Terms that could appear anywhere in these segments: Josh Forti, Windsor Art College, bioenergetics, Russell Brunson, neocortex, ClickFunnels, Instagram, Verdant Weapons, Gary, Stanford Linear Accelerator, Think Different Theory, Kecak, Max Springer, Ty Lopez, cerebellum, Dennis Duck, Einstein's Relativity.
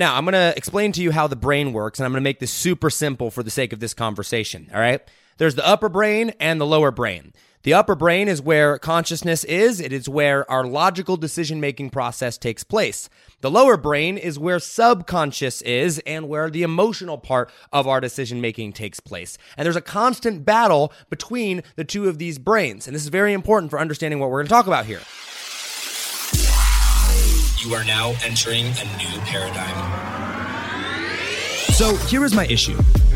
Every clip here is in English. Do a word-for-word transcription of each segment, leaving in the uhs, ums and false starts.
Now, I'm going to explain to you how the brain works, and I'm going to make this super simple for the sake of this conversation, all right? There's the upper brain and the lower brain. The upper brain is where consciousness is. It is where our logical decision-making process takes place. The lower brain is where subconscious is and where the emotional part of our decision-making takes place. And there's a constant battle between the two of these brains. And this is very important for understanding what we're going to talk about here. You are now entering a new paradigm. So here is my issue.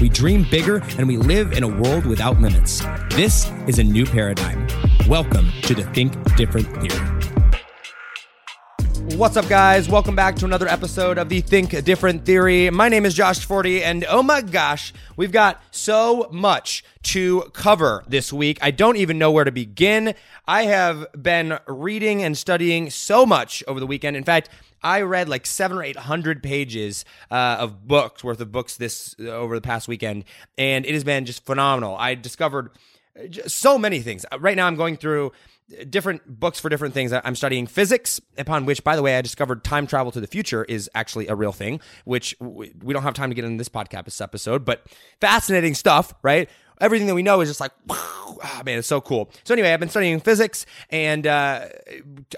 we dream bigger, and we live in a world without limits. This is a new paradigm. Welcome to the Think Different Theory. What's up, guys? Welcome back to another episode of the Think Different Theory. My name is Josh Forti, and oh my gosh, we've got so much to cover this week. I don't even know where to begin. I have been reading and studying so much over the weekend. In fact, I read like seven or eight hundred pages uh, of books worth of books this uh, over the past weekend, and it has been just phenomenal. I discovered so many things. Right now, I'm going through different books for different things. I'm studying physics, upon which, by the way, I discovered time travel to the future is actually a real thing, which we don't have time to get into this podcast episode, but fascinating stuff, right? Everything that we know is just like, wow, oh, man, it's so cool. So anyway, I've been studying physics, and uh,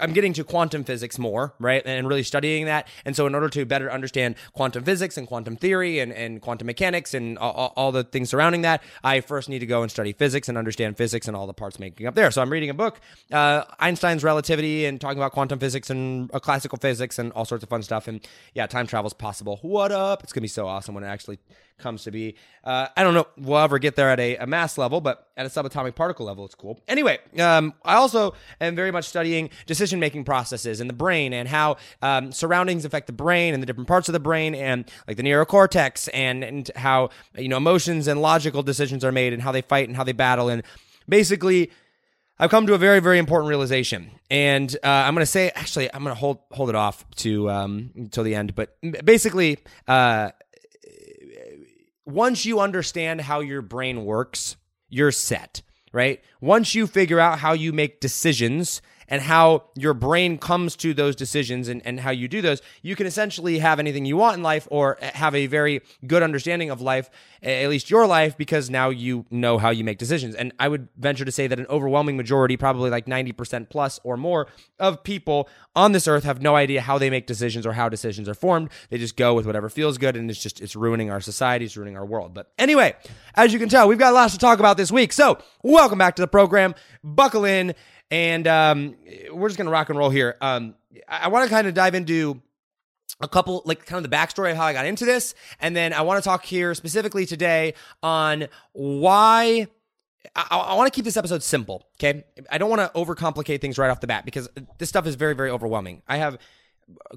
I'm getting to quantum physics more, right, and really studying that. And so in order to better understand quantum physics and quantum theory and, and quantum mechanics and all, all the things surrounding that, I first need to go and study physics and understand physics and all the parts making up there. So I'm reading a book, uh, Einstein's Relativity, and talking about quantum physics and uh, classical physics and all sorts of fun stuff. And yeah, time travel is possible. What up? It's going to be so awesome when it actually comes to be. Uh, I don't know. We'll ever get there at a A mass level, but at a subatomic particle level, it's cool. Anyway, um, I also am very much studying decision-making processes in the brain and how um, surroundings affect the brain and the different parts of the brain and like the neocortex and, and how, you know, emotions and logical decisions are made and how they fight and how they battle. And basically, I've come to a very, very important realization, and uh, I'm going to say, actually, I'm going to hold hold it off to um, until the end, but basically, uh, once you understand how your brain works, you're set, right? Once you figure out how you make decisions and how your brain comes to those decisions and, and how you do those, you can essentially have anything you want in life or have a very good understanding of life, at least your life, because now you know how you make decisions. And I would venture to say that an overwhelming majority, probably like ninety percent plus or more of people on this earth have no idea how they make decisions or how decisions are formed. They just go with whatever feels good, and it's just, it's ruining our society, it's ruining our world. But anyway, as you can tell, we've got lots to talk about this week. So welcome back to the program. Buckle in. And um, we're just going to rock and roll here. Um, I, I want to kind of dive into a couple, like kind of the backstory of how I got into this. And then I want to talk here specifically today on why I, I want to keep this episode simple, okay? I don't want to overcomplicate things right off the bat because this stuff is very, very overwhelming. I have,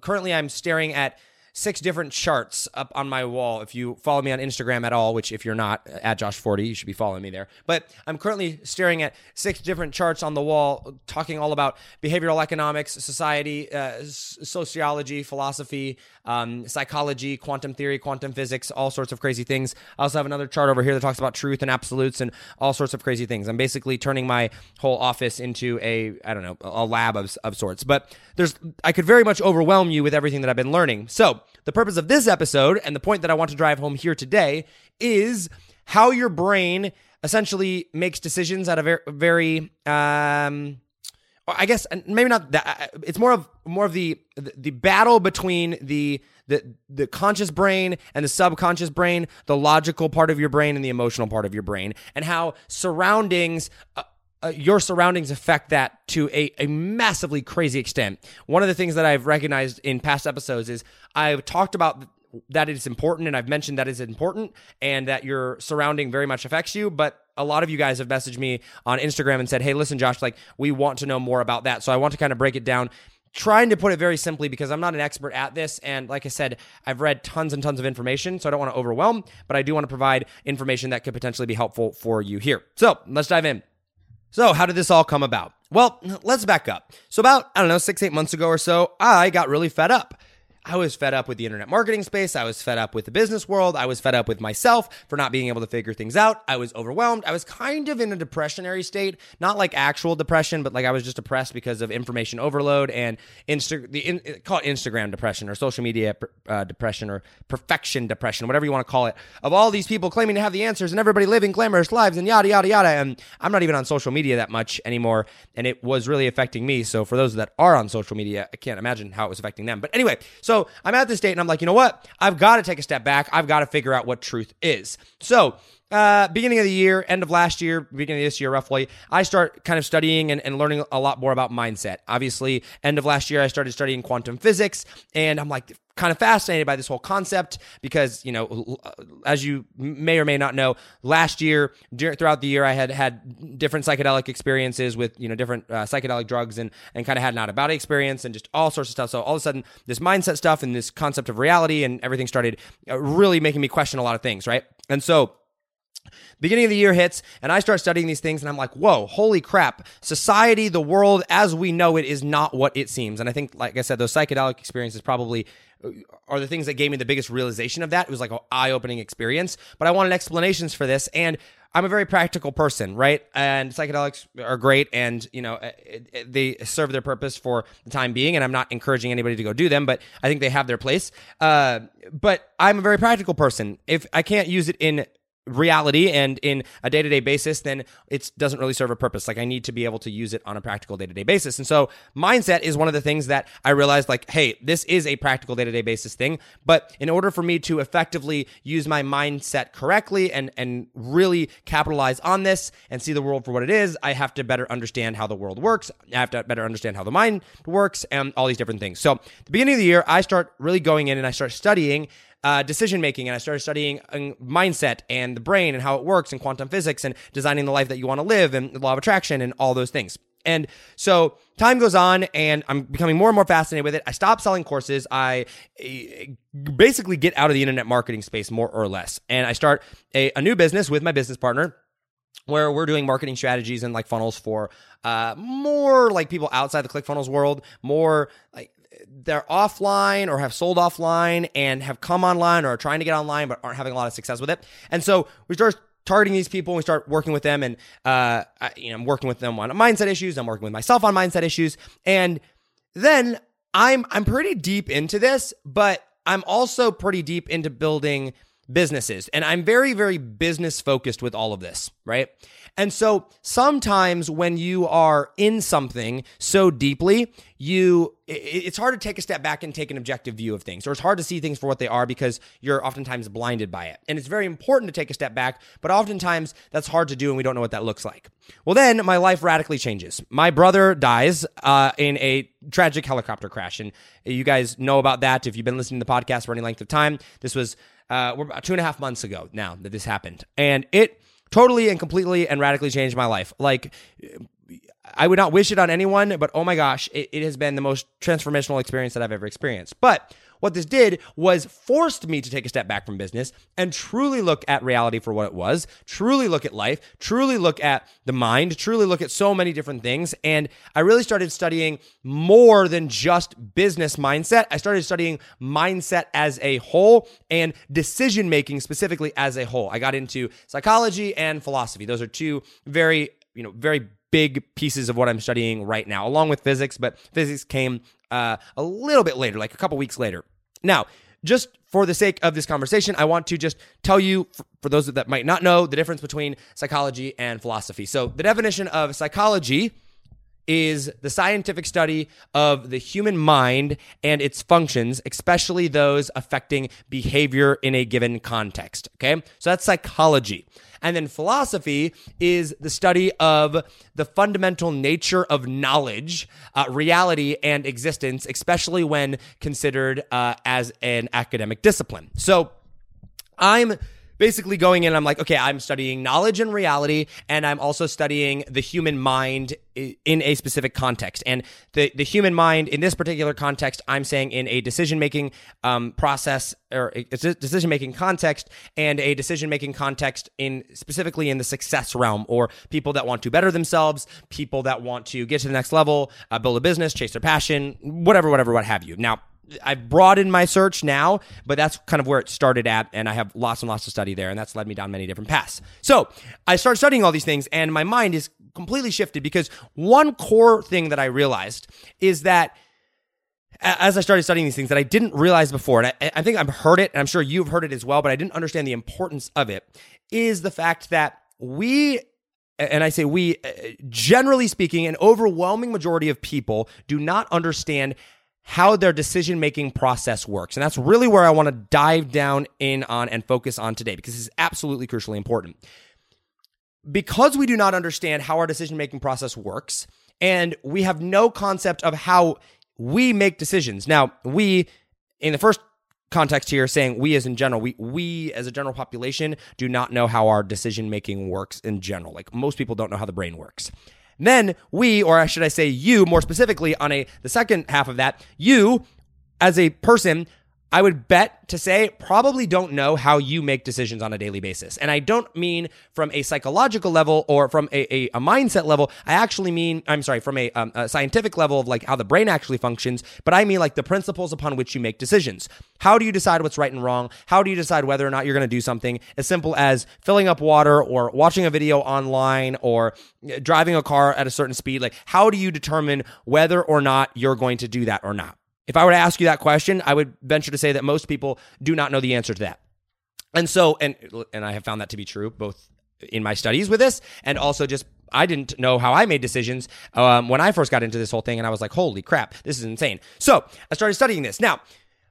currently I'm staring at six different charts up on my wall. If you follow me on Instagram at all, which if you're not, at Josh Forti, you should be following me there. But I'm currently staring at six different charts on the wall, talking all about behavioral economics, society, uh, sociology, philosophy, um, psychology, quantum theory, quantum physics, all sorts of crazy things. I also have another chart over here that talks about truth and absolutes and all sorts of crazy things. I'm basically turning my whole office into a, I don't know, a lab of, of sorts. But there's, I could very much overwhelm you with everything that I've been learning. So the purpose of this episode and the point that I want to drive home here today is how your brain essentially makes decisions at a very, um, I guess maybe not that. It's more of more of the the battle between the the the conscious brain and the subconscious brain, the logical part of your brain and the emotional part of your brain, and how surroundings. Uh, Uh, your surroundings affect that to a, a massively crazy extent. One of the things that I've recognized in past episodes is I've talked about that it's important, and I've mentioned that it's important and that your surrounding very much affects you, but a lot of you guys have messaged me on Instagram and said, hey, listen, Josh, like we want to know more about that. So I want to kind of break it down trying to put it very simply because I'm not an expert at this. And like I said, I've read tons and tons of information, so I don't want to overwhelm, but I do want to provide information that could potentially be helpful for you here. So let's dive in. So how did this all come about? Well, let's back up. So about, I don't know, six, eight months ago or so, I got really fed up. I was fed up with the internet marketing space. I was fed up with the business world. I was fed up with myself for not being able to figure things out. I was overwhelmed. I was kind of in a depressionary state, not like actual depression, but like I was just depressed because of information overload and Insta- the in- call it Instagram depression or social media uh, depression or perfection depression, whatever you want to call it, of all these people claiming to have the answers and everybody living glamorous lives and yada, yada, yada. And I'm not even on social media that much anymore, and it was really affecting me. So for those that are on social media, I can't imagine how it was affecting them. But anyway, so So I'm at this date and I'm like, you know what? I've got to take a step back. I've got to figure out what truth is. So uh, beginning of the year, end of last year, beginning of this year, roughly, I start kind of studying and, and learning a lot more about mindset. Obviously, end of last year, I started studying quantum physics, and I'm like kind of fascinated by this whole concept because, you know, as you may or may not know, last year, throughout the year, I had had different psychedelic experiences with, you know, different uh, psychedelic drugs and and kind of had an out-of-body experience and just all sorts of stuff. So all of a sudden, this mindset stuff and this concept of reality and everything started really making me question a lot of things, right? And so beginning of the year hits, and I start studying these things, and I'm like, whoa, holy crap. Society, the world as we know it is not what it seems. And I think, like I said, those psychedelic experiences probably are the things that gave me the biggest realization of that. It was like an eye-opening experience, but I wanted explanations for this, and I'm a very practical person, right? And psychedelics are great, and you know they serve their purpose for the time being, and I'm not encouraging anybody to go do them, but I think they have their place. Uh, but I'm a very practical person. If I can't use it in reality and in a day-to-day basis, then it doesn't really serve a purpose. Like I need to be able to use it on a practical day-to-day basis. And so mindset is one of the things that I realized like, hey, this is a practical day-to-day basis thing. But in order for me to effectively use my mindset correctly and, and really capitalize on this and see the world for what it is, I have to better understand how the world works. I have to better understand how the mind works and all these different things. So at the beginning of the year, I start really going in and I start studying Uh, decision-making, and I started studying mindset and the brain and how it works and quantum physics and designing the life that you want to live and the law of attraction and all those things. And so time goes on and I'm becoming more and more fascinated with it. I stop selling courses. I basically get out of the internet marketing space more or less. And I start a, a new business with my business partner where we're doing marketing strategies and like funnels for uh, more like people outside the ClickFunnels world, more like they're offline or have sold offline and have come online or are trying to get online but aren't having a lot of success with it. And so we start targeting these people and we start working with them. And uh, I, you know, I'm working with them on mindset issues. I'm working with myself on mindset issues. And then I'm I'm pretty deep into this, but I'm also pretty deep into building businesses. And I'm very, very business focused with all of this, right? And so sometimes when you are in something so deeply, you it's hard to take a step back and take an objective view of things, or it's hard to see things for what they are because you're oftentimes blinded by it. And it's very important to take a step back, but oftentimes that's hard to do and we don't know what that looks like. Well, then my life radically changes. My brother dies uh, in a tragic helicopter crash. And you guys know about that if you've been listening to the podcast for any length of time. This was Uh, we're about two and a half months ago now that this happened. And it totally and completely and radically changed my life. Like, I would not wish it on anyone, but oh my gosh, it, it has been the most transformational experience that I've ever experienced. But what this did was forced me to take a step back from business and truly look at reality for what it was, truly look at life, truly look at the mind, truly look at so many different things. And I really started studying more than just business mindset. I started studying mindset as a whole and decision-making specifically as a whole. I got into psychology and philosophy. Those are two very, you know, very big pieces of what I'm studying right now, along with physics, but physics came uh, a little bit later, like a couple weeks later. Now, just for the sake of this conversation, I want to just tell you, for those that might not know, the difference between psychology and philosophy. So the definition of psychology is the scientific study of the human mind and its functions, especially those affecting behavior in a given context, okay? So that's psychology. And then philosophy is the study of the fundamental nature of knowledge, uh, reality, and existence, especially when considered uh, as an academic discipline. So I'm basically going in, I'm like, okay, I'm studying knowledge and reality, and I'm also studying the human mind in a specific context. And the, the human mind in this particular context, I'm saying in a decision-making um, process or a decision-making context, and a decision-making context in specifically in the success realm, or people that want to better themselves, people that want to get to the next level, uh, build a business, chase their passion, whatever, whatever, what have you. Now, I've broadened my search now, but that's kind of where it started at, and I have lots and lots of study there, and that's led me down many different paths. So I started studying all these things, and my mind is completely shifted, because one core thing that I realized is that as I started studying these things that I didn't realize before, and I, I think I've heard it, and I'm sure you've heard it as well, but I didn't understand the importance of it, is the fact that we... and I say we, generally speaking, an overwhelming majority of people do not understand how their decision-making process works. And that's really where I want to dive down in on and focus on today, because this is absolutely crucially important. Because we do not understand how our decision-making process works, and we have no concept of how we make decisions. Now, we, in the first context here, saying we as in general, we we as a general population do not know how our decision-making works in general. Like, most people don't know how the brain works. And then we, or should I say you, more specifically on a the second half of that, you as a person, I would bet to say probably don't know how you make decisions on a daily basis. And I don't mean from a psychological level or from a, a, a mindset level. I actually mean, I'm sorry, from a, um, a scientific level of like how the brain actually functions, but I mean like the principles upon which you make decisions. How do you decide what's right and wrong? How do you decide whether or not you're going to do something as simple as filling up water or watching a video online or driving a car at a certain speed? Like, how do you determine whether or not you're going to do that or not? If I were to ask you that question, I would venture to say that most people do not know the answer to that. And so, and and I have found that to be true, both in my studies with this and also just, I didn't know how I made decisions um, when I first got into this whole thing, and I was like, holy crap, this is insane. So I started studying this. Now,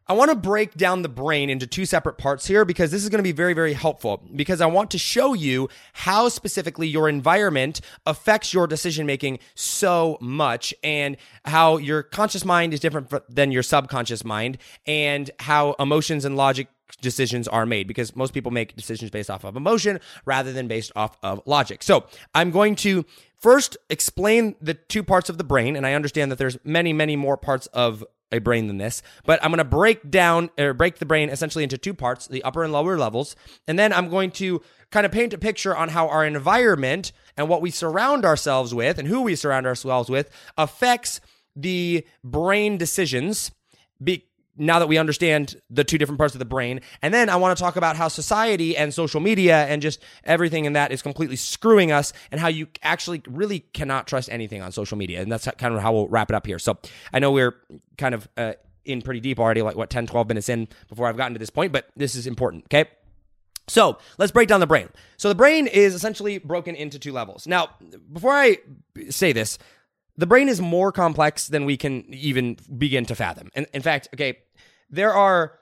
I want to break down the brain into two separate parts here, because this is going to be very, very helpful, because I want to show you how specifically your environment affects your decision-making so much, and how your conscious mind is different than your subconscious mind, and how emotions and logic decisions are made, because most people make decisions based off of emotion rather than based off of logic. So I'm going to first explain the two parts of the brain, and I understand that there's many, many more parts of a brain than this, but I'm going to break down or break the brain essentially into two parts, the upper and lower levels. And then I'm going to kind of paint a picture on how our environment and what we surround ourselves with and who we surround ourselves with affects the brain decisions be- now that we understand the two different parts of the brain. And then I want to talk about how society and social media and just everything in that is completely screwing us, and how you actually really cannot trust anything on social media. And that's kind of how we'll wrap it up here. So I know we're kind of uh, in pretty deep already, like what, ten, twelve minutes in before I've gotten to this point, but this is important, okay? So let's break down the brain. So the brain is essentially broken into two levels. Now, before I say this, the brain is more complex than we can even begin to fathom. And in fact, okay, there are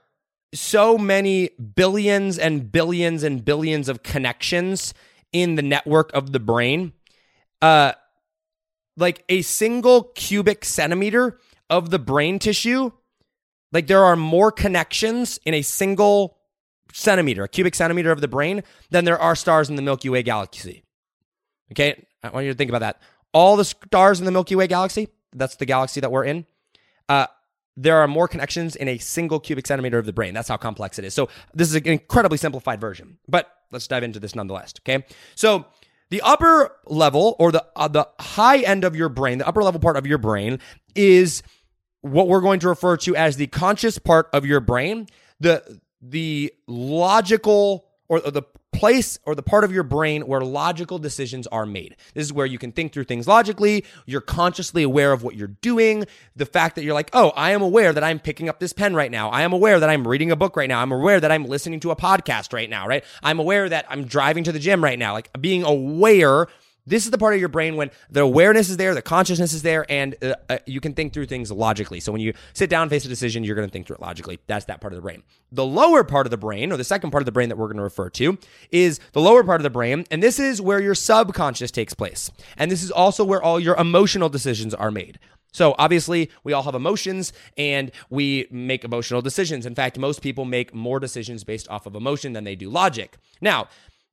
so many billions and billions and billions of connections in the network of the brain. Uh, like a single cubic centimeter of the brain tissue, like there are more connections in a single centimeter, a cubic centimeter of the brain, than there are stars in the Milky Way galaxy. Okay, I want you to think about that. All the stars in the Milky Way galaxy, that's the galaxy that we're in, uh, there are more connections in a single cubic centimeter of the brain. That's how complex it is. So this is an incredibly simplified version, but let's dive into this nonetheless, okay? So the upper level, or the uh, the high end of your brain, the upper level part of your brain, is what we're going to refer to as the conscious part of your brain, the the logical or, or the place or the part of your brain where logical decisions are made. This is where you can think through things logically. You're consciously aware of what you're doing. The fact that you're like, oh, I am aware that I'm picking up this pen right now. I am aware that I'm reading a book right now. I'm aware that I'm listening to a podcast right now, right? I'm aware that I'm driving to the gym right now. Like, being aware, this is the part of your brain when the awareness is there, the consciousness is there, and uh, uh, you can think through things logically. So when you sit down and face a decision, you're going to think through it logically. That's that part of the brain. The lower part of the brain, or the second part of the brain that we're going to refer to, is the lower part of the brain, and this is where your subconscious takes place. And this is also where all your emotional decisions are made. So obviously we all have emotions and we make emotional decisions. In fact, most people make more decisions based off of emotion than they do logic. Now,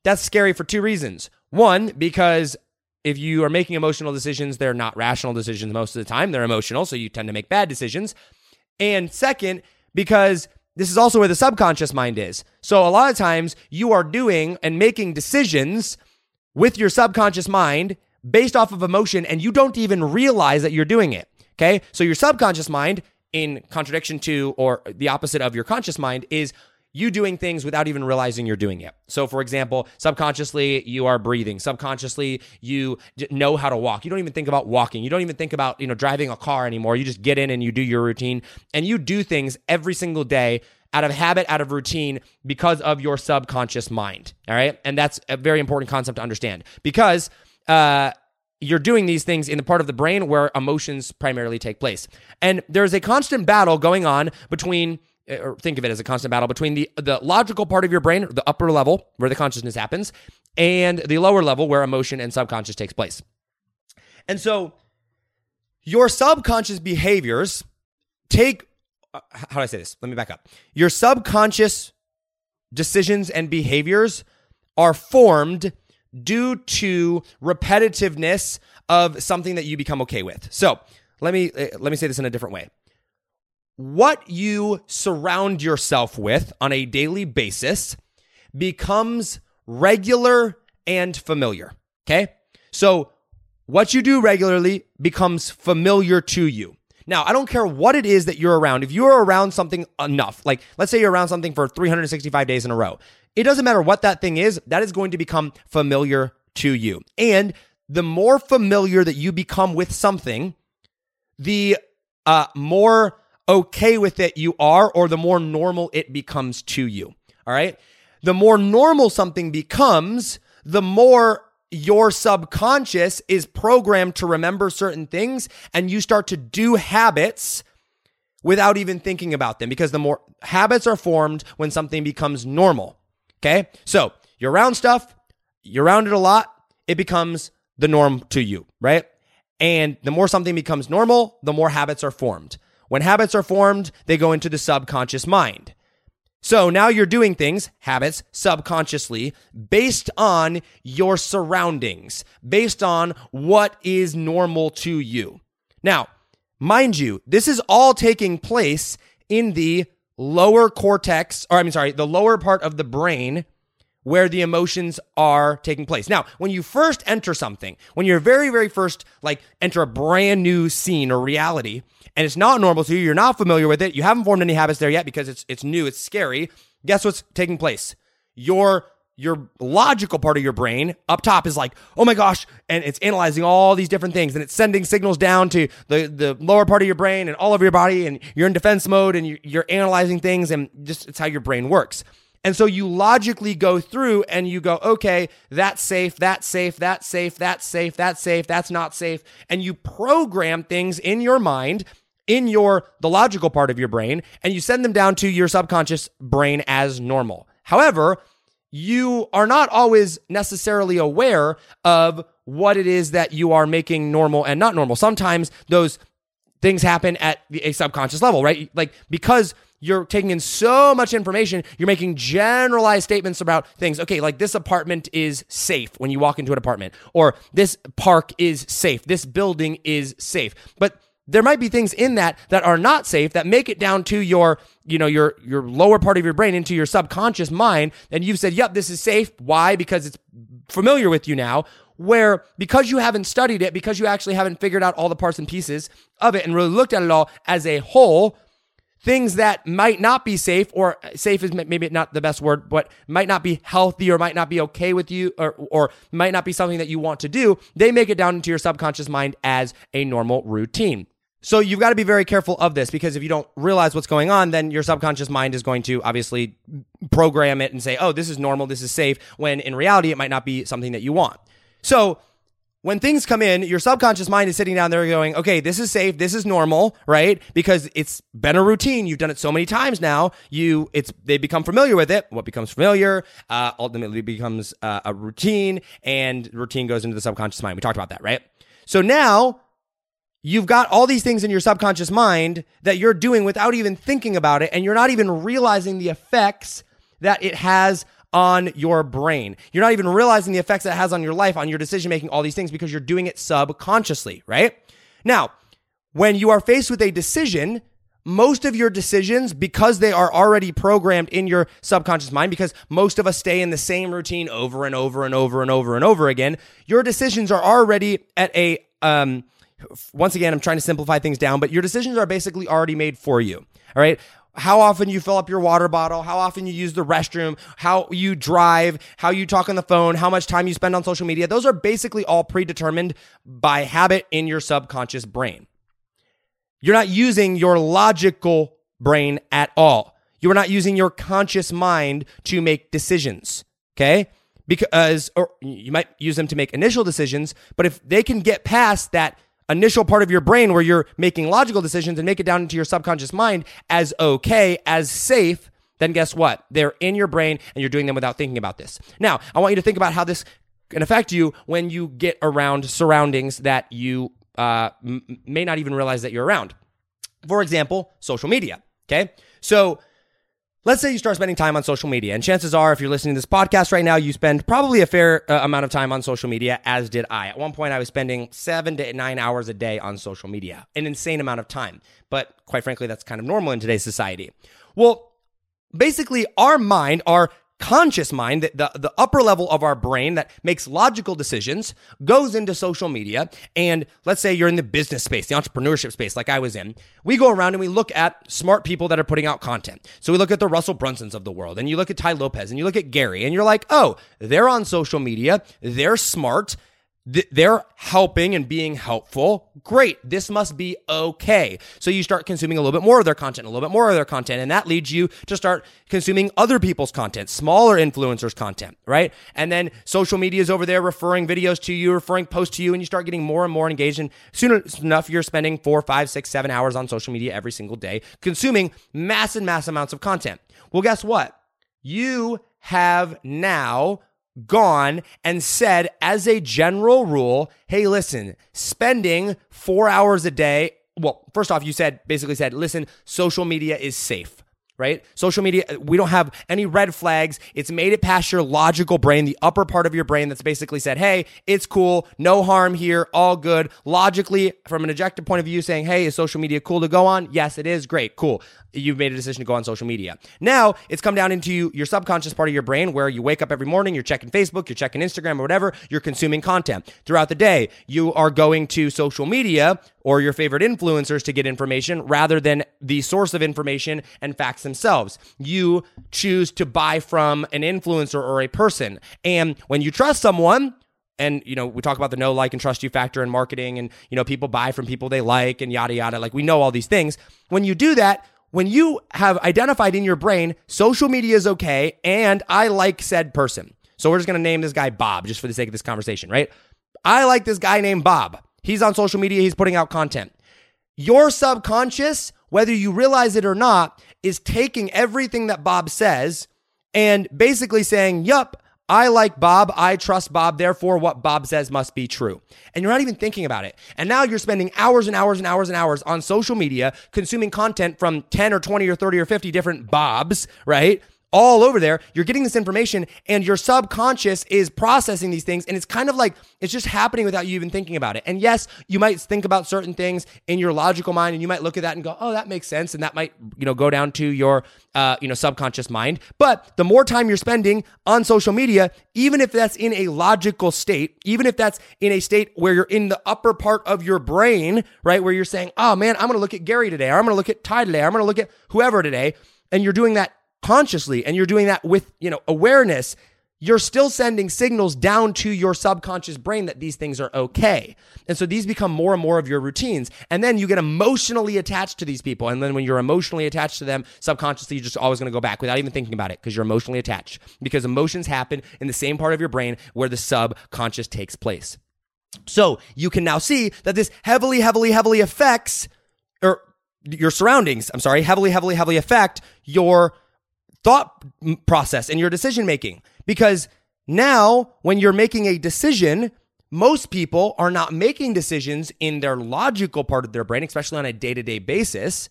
that's scary for two reasons. One, because if you are making emotional decisions, they're not rational decisions most of the time. They're emotional, so you tend to make bad decisions. And second, because this is also where the subconscious mind is. So a lot of times you are doing and making decisions with your subconscious mind based off of emotion, and you don't even realize that you're doing it, okay? So your subconscious mind, in contradiction to or the opposite of your conscious mind, is you doing things without even realizing you're doing it. So for example, subconsciously, you are breathing. Subconsciously, you know how to walk. You don't even think about walking. You don't even think about, you know, driving a car anymore. You just get in and you do your routine, and you do things every single day out of habit, out of routine, because of your subconscious mind, all right? And that's a very important concept to understand, because Uh, you're doing these things in the part of the brain where emotions primarily take place. And there's a constant battle going on between, or think of it as a constant battle, between the, the logical part of your brain, the upper level where the consciousness happens, and the lower level where emotion and subconscious takes place. And so your subconscious behaviors take, how do I say this? Let me back up. Your subconscious decisions and behaviors are formed due to repetitiveness of something that you become okay with. So let me let me say this in a different way. What you surround yourself with on a daily basis becomes regular and familiar, okay? So what you do regularly becomes familiar to you. Now, I don't care what it is that you're around. If you're around something enough, like let's say you're around something for three hundred sixty-five days in a row, it doesn't matter what that thing is, that is going to become familiar to you. And the more familiar that you become with something, the uh, more okay with it you are, or the more normal it becomes to you, all right? The more normal something becomes, the more your subconscious is programmed to remember certain things, and you start to do habits without even thinking about them, because the more habits are formed when something becomes normal, okay? So you're around stuff, you're around it a lot, it becomes the norm to you, right? And the more something becomes normal, the more habits are formed. When habits are formed, they go into the subconscious mind. So now you're doing things, habits, subconsciously, based on your surroundings, based on what is normal to you. Now, mind you, this is all taking place in the lower cortex, or I'm sorry, the lower part of the brain where the emotions are taking place. Now, when you first enter something, when you're very, very first, like enter a brand new scene or reality, and it's not normal to you, you're not familiar with it, you haven't formed any habits there yet because it's it's new, it's scary, guess what's taking place? Your your logical part of your brain up top is like, oh my gosh, and it's analyzing all these different things, and it's sending signals down to the, the lower part of your brain and all of your body, and you're in defense mode, and you're, you're analyzing things, and just it's how your brain works. And so you logically go through and you go, okay, that's safe, that's safe, that's safe, that's safe, that's safe, that's not safe. And you program things in your mind, in your the logical part of your brain, and you send them down to your subconscious brain as normal. However, you are not always necessarily aware of what it is that you are making normal and not normal. Sometimes those things happen at a subconscious level, right? Like because you're taking in so much information, you're making generalized statements about things. Okay, like this apartment is safe when you walk into an apartment, or this park is safe, this building is safe. But there might be things in that that are not safe that make it down to your, you know, your your lower part of your brain, into your subconscious mind, and you've said, yep, this is safe. Why? Because it's familiar with you now. Where because you haven't studied it, because you actually haven't figured out all the parts and pieces of it and really looked at it all as a whole, things that might not be safe, or safe is maybe not the best word, but might not be healthy or might not be okay with you, or or might not be something that you want to do, they make it down into your subconscious mind as a normal routine. So you've got to be very careful of this, because if you don't realize what's going on, then your subconscious mind is going to obviously program it and say, oh, this is normal, this is safe, when in reality, it might not be something that you want. So when things come in, your subconscious mind is sitting down there going, okay, this is safe, this is normal, right? Because it's been a routine. You've done it so many times now. You, it's they become familiar with it. What becomes familiar uh, ultimately becomes uh, a routine, and routine goes into the subconscious mind. We talked about that, right? So now You've got all these things in your subconscious mind that you're doing without even thinking about it, and you're not even realizing the effects that it has on your brain. You're not even realizing the effects that it has on your life, on your decision-making, all these things, because you're doing it subconsciously, right? Now, when you are faced with a decision, most of your decisions, because they are already programmed in your subconscious mind, because most of us stay in the same routine over and over and over and over and over again, your decisions are already at a, um, once again, I'm trying to simplify things down, but your decisions are basically already made for you, all right? How often you fill up your water bottle, how often you use the restroom, how you drive, how you talk on the phone, how much time you spend on social media, those are basically all predetermined by habit in your subconscious brain. You're not using your logical brain at all. You're not using your conscious mind to make decisions, okay? Because or you might use them to make initial decisions, but if they can get past that initial part of your brain where you're making logical decisions and make it down into your subconscious mind as okay, as safe, then guess what? They're in your brain and you're doing them without thinking about this. Now, I want you to think about how this can affect you when you get around surroundings that you uh, m- may not even realize that you're around. For example, social media, okay? So let's say you start spending time on social media, and chances are if you're listening to this podcast right now, you spend probably a fair uh, amount of time on social media, as did I. At one point, I was spending seven to nine hours a day on social media, an insane amount of time. But quite frankly, that's kind of normal in today's society. Well, basically, our mind, our conscious mind, the, the, the upper level of our brain that makes logical decisions, goes into social media. And let's say you're in the business space, the entrepreneurship space, like I was in. We go around and we look at smart people that are putting out content. So we look at the Russell Brunsons of the world, and you look at Ty Lopez, and you look at Gary, and you're like, oh, they're on social media. They're smart. They're helping and being helpful. Great. This must be okay. So you start consuming a little bit more of their content, a little bit more of their content, and that leads you to start consuming other people's content, smaller influencers' content, right? And then social media is over there referring videos to you, referring posts to you, and you start getting more and more engaged. And soon enough, you're spending four, five, six, seven hours on social media every single day, consuming mass and mass amounts of content. Well, guess what? You have now gone and said, as a general rule, hey, listen, spending four hours a day. Well, first off, you said, basically said, listen, social media is safe, right? Social media, we don't have any red flags. It's made it past your logical brain, the upper part of your brain that's basically said, hey, it's cool. No harm here. All good. Logically, from an objective point of view, saying, hey, is social media cool to go on? Yes, it is. Great. Cool. You've made a decision to go on social media. Now it's come down into your subconscious part of your brain where you wake up every morning, you're checking Facebook, you're checking Instagram or whatever, you're consuming content. Throughout the day, you are going to social media or your favorite influencers to get information rather than the source of information and facts themselves. You choose to buy from an influencer or a person. And when you trust someone, and, you know, we talk about the know, like, and trust you factor in marketing, and, you know, people buy from people they like and yada, yada. Like, we know all these things. When you do that, when you have identified in your brain, social media is okay, and I like said person. So we're just going to name this guy Bob just for the sake of this conversation, right? I like this guy named Bob. He's on social media. He's putting out content. Your subconscious, whether you realize it or not, is taking everything that Bob says and basically saying, yup, I like Bob. I trust Bob. Therefore, what Bob says must be true. And you're not even thinking about it. And now you're spending hours and hours and hours and hours on social media, consuming content from ten or twenty or thirty or fifty different Bobs, right? All over there. You're getting this information and your subconscious is processing these things. And it's kind of like, it's just happening without you even thinking about it. And yes, you might think about certain things in your logical mind and you might look at that and go, oh, that makes sense. And that might, you know, go down to your, uh, you know, subconscious mind. But the more time you're spending on social media, even if that's in a logical state, even if that's in a state where you're in the upper part of your brain, right? Where you're saying, oh man, I'm going to look at Gary today, or I'm going to look at Ty today, or I'm going to look at whoever today. And you're doing that consciously, and you're doing that with, you know, awareness, you're still sending signals down to your subconscious brain that these things are okay. And so these become more and more of your routines. And then you get emotionally attached to these people. And then when you're emotionally attached to them, subconsciously, you're just always going to go back without even thinking about it because you're emotionally attached, because emotions happen in the same part of your brain where the subconscious takes place. So you can now see that this heavily, heavily, heavily affects or your surroundings. I'm sorry, heavily, heavily, heavily affect your thought process and your decision making, because now when you're making a decision most people are not making decisions in their logical part of their brain, especially on a day-to-day basis.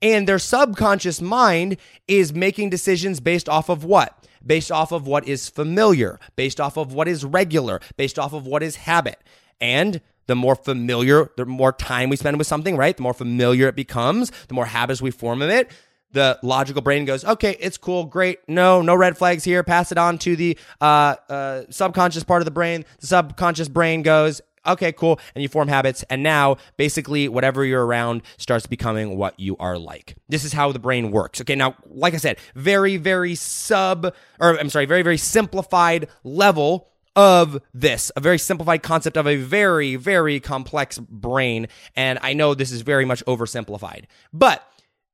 And their subconscious mind is making decisions based off of what? Based off of what is familiar, based off of what is regular, based off of what is habit. And the more familiar, the more time we spend with something, right? The more familiar it becomes, the more habits we form of it. The logical brain goes, okay, it's cool, great, no, no red flags here, pass it on to the uh, uh, subconscious part of the brain. The subconscious brain goes, okay, cool, and you form habits, and now, basically, whatever you're around starts becoming what you are like. This is how the brain works. Okay, now, like I said, very, very sub, or I'm sorry, very, very simplified level of this, a very simplified concept of a very, very complex brain, and I know this is very much oversimplified, but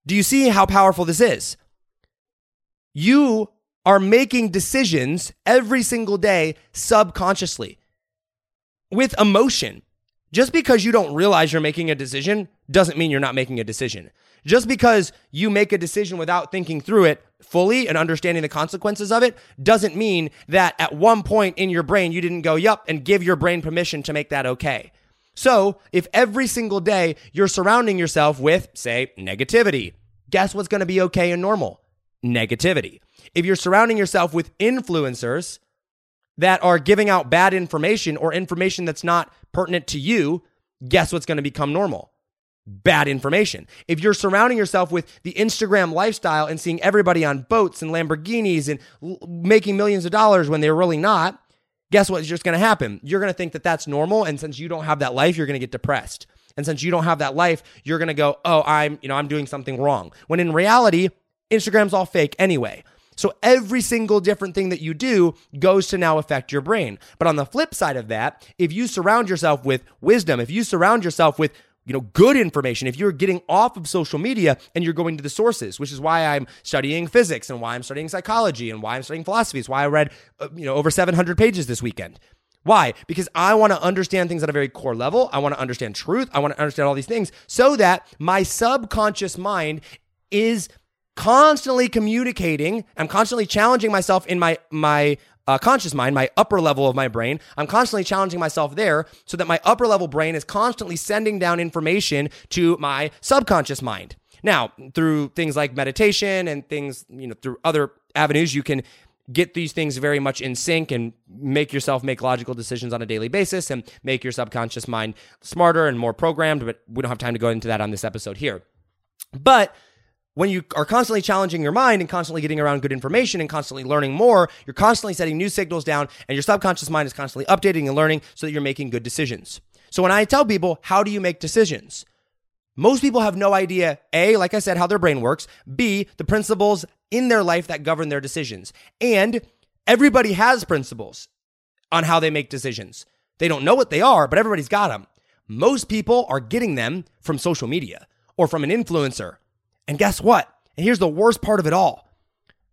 do you see how powerful this is? You are making decisions every single day subconsciously with emotion. Just because you don't realize you're making a decision doesn't mean you're not making a decision. Just because you make a decision without thinking through it fully and understanding the consequences of it doesn't mean that at one point in your brain you didn't go, yup, and give your brain permission to make that okay. So if every single day you're surrounding yourself with, say, negativity, guess what's going to be okay and normal? Negativity. If you're surrounding yourself with influencers that are giving out bad information or information that's not pertinent to you, guess what's going to become normal? Bad information. If you're surrounding yourself with the Instagram lifestyle and seeing everybody on boats and Lamborghinis and l- making millions of dollars when they're really not, guess what's just going to happen? You're going to think that that's normal, and since you don't have that life, you're going to get depressed. And since you don't have that life, you're going to go, "Oh, I'm, you know, I'm doing something wrong." When in reality, Instagram's all fake anyway. So every single different thing that you do goes to now affect your brain. But on the flip side of that, if you surround yourself with wisdom, if you surround yourself with, you know, good information, if you're getting off of social media and you're going to the sources, which is why I'm studying physics and why I'm studying psychology and why I'm studying philosophy. It's why I read, you know, over seven hundred pages this weekend. Why? Because I want to understand things at a very core level. I want to understand truth. I want to understand all these things so that my subconscious mind is constantly communicating. I'm constantly challenging myself in my, my, Uh, conscious mind, my upper level of my brain. I'm constantly challenging myself there so that my upper level brain is constantly sending down information to my subconscious mind. Now, through things like meditation and things, you know, through other avenues, you can get these things very much in sync and make yourself make logical decisions on a daily basis and make your subconscious mind smarter and more programmed, but we don't have time to go into that on this episode here. But when you are constantly challenging your mind and constantly getting around good information and constantly learning more, you're constantly setting new signals down and your subconscious mind is constantly updating and learning so that you're making good decisions. So when I tell people, how do you make decisions? Most people have no idea, A, like I said, how their brain works, B, the principles in their life that govern their decisions. And everybody has principles on how they make decisions. They don't know what they are, but everybody's got them. Most people are getting them from social media or from an influencer. And guess what? And here's the worst part of it all.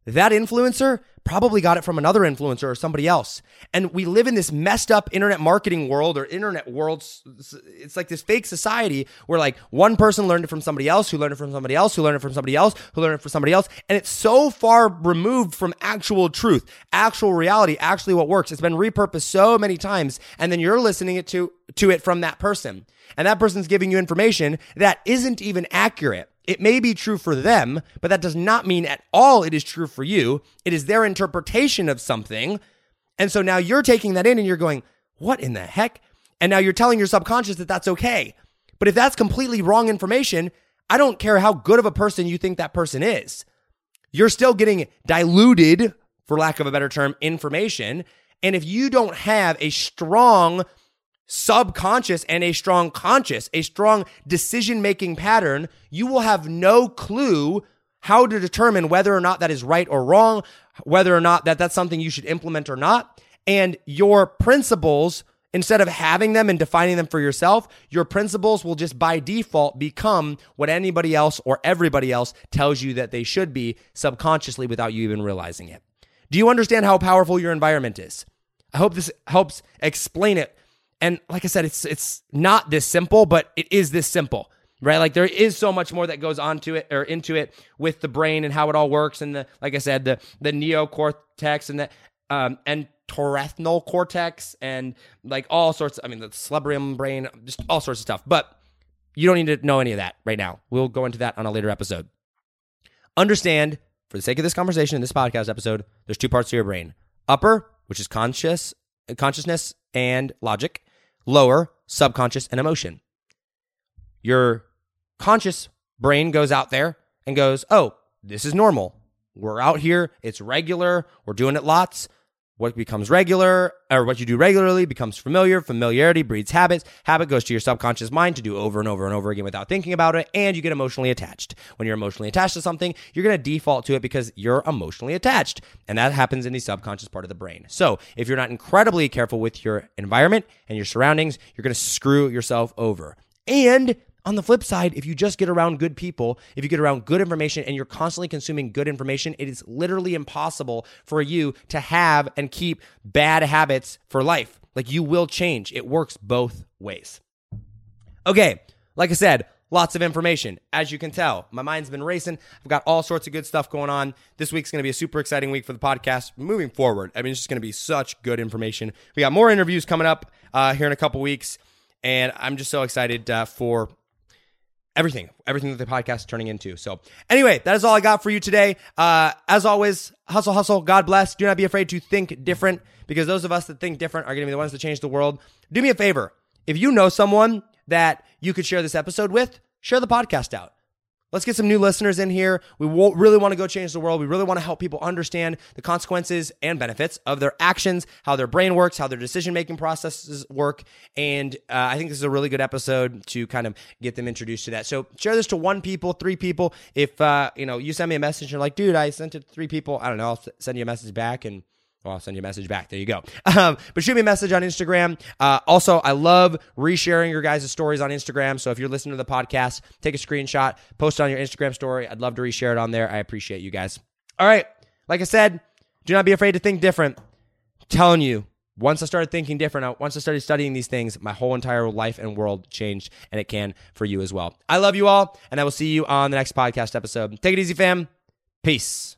That influencer probably got it from another influencer or somebody else. And we live in this messed up internet marketing world or internet world. It's like this fake society where like one person learned it from somebody else who learned it from somebody else who learned it from somebody else who learned it from somebody else. And it's so far removed from actual truth, actual reality, actually what works. It's been repurposed so many times. And then you're listening it to, to it from that person. And that person's giving you information that isn't even accurate. It may be true for them, but that does not mean at all it is true for you. It is their interpretation of something. And so now you're taking that in and you're going, what in the heck? And now you're telling your subconscious that that's okay. But if that's completely wrong information, I don't care how good of a person you think that person is. You're still getting diluted, for lack of a better term, information. And if you don't have a strong subconscious and a strong conscious, a strong decision-making pattern, you will have no clue how to determine whether or not that is right or wrong, whether or not that that's something you should implement or not. And your principles, instead of having them and defining them for yourself, your principles will just by default become what anybody else or everybody else tells you that they should be subconsciously without you even realizing it. Do you understand how powerful your environment is? I hope this helps explain it. And like I said, it's it's not this simple, but it is this simple, right? Like there is so much more that goes on to it or into it with the brain and how it all works. And the, like I said, the, the neocortex and the um, and torethonal cortex and like all sorts of, I mean, the cerebellum brain, just all sorts of stuff. But you don't need to know any of that right now. We'll go into that on a later episode. Understand, for the sake of this conversation in this podcast episode, there's two parts to your brain. Upper, which is conscious, consciousness and logic. Lower, subconscious and emotion. Your conscious brain goes out there and goes, oh, this is normal. We're out here. It's regular. We're doing it lots. What becomes regular, or what you do regularly, becomes familiar. Familiarity breeds habits. Habit goes to your subconscious mind to do over and over and over again without thinking about it, and you get emotionally attached. When you're emotionally attached to something, you're going to default to it because you're emotionally attached, and that happens in the subconscious part of the brain. So if you're not incredibly careful with your environment and your surroundings, you're going to screw yourself over. And on the flip side, if you just get around good people, if you get around good information and you're constantly consuming good information, it is literally impossible for you to have and keep bad habits for life. Like, you will change. It works both ways. Okay, like I said, lots of information. As you can tell, my mind's been racing. I've got all sorts of good stuff going on. This week's going to be a super exciting week for the podcast moving forward. I mean, it's just going to be such good information. We got more interviews coming up uh, here in a couple weeks, and I'm just so excited uh, for... Everything, everything that the podcast is turning into. So anyway, that is all I got for you today. Uh, as always, hustle, hustle. God bless. Do not be afraid to think different, because those of us that think different are going to be the ones that change the world. Do me a favor. If you know someone that you could share this episode with, share the podcast out. Let's get some new listeners in here. We really want to go change the world. We really want to help people understand the consequences and benefits of their actions, how their brain works, how their decision-making processes work. And uh, I think this is a really good episode to kind of get them introduced to that. So share this to one people, three people. If uh, you know, you send me a message and you're like, dude, I sent it to three people, I don't know, I'll send you a message back and... Well, I'll send you a message back. There you go. Um, but shoot me a message on Instagram. Uh, also, I love resharing your guys' stories on Instagram. So if you're listening to the podcast, take a screenshot, post it on your Instagram story. I'd love to reshare it on there. I appreciate you guys. All right. Like I said, do not be afraid to think different. I'm telling you, once I started thinking different, once I started studying these things, my whole entire life and world changed, and it can for you as well. I love you all, and I will see you on the next podcast episode. Take it easy, fam. Peace.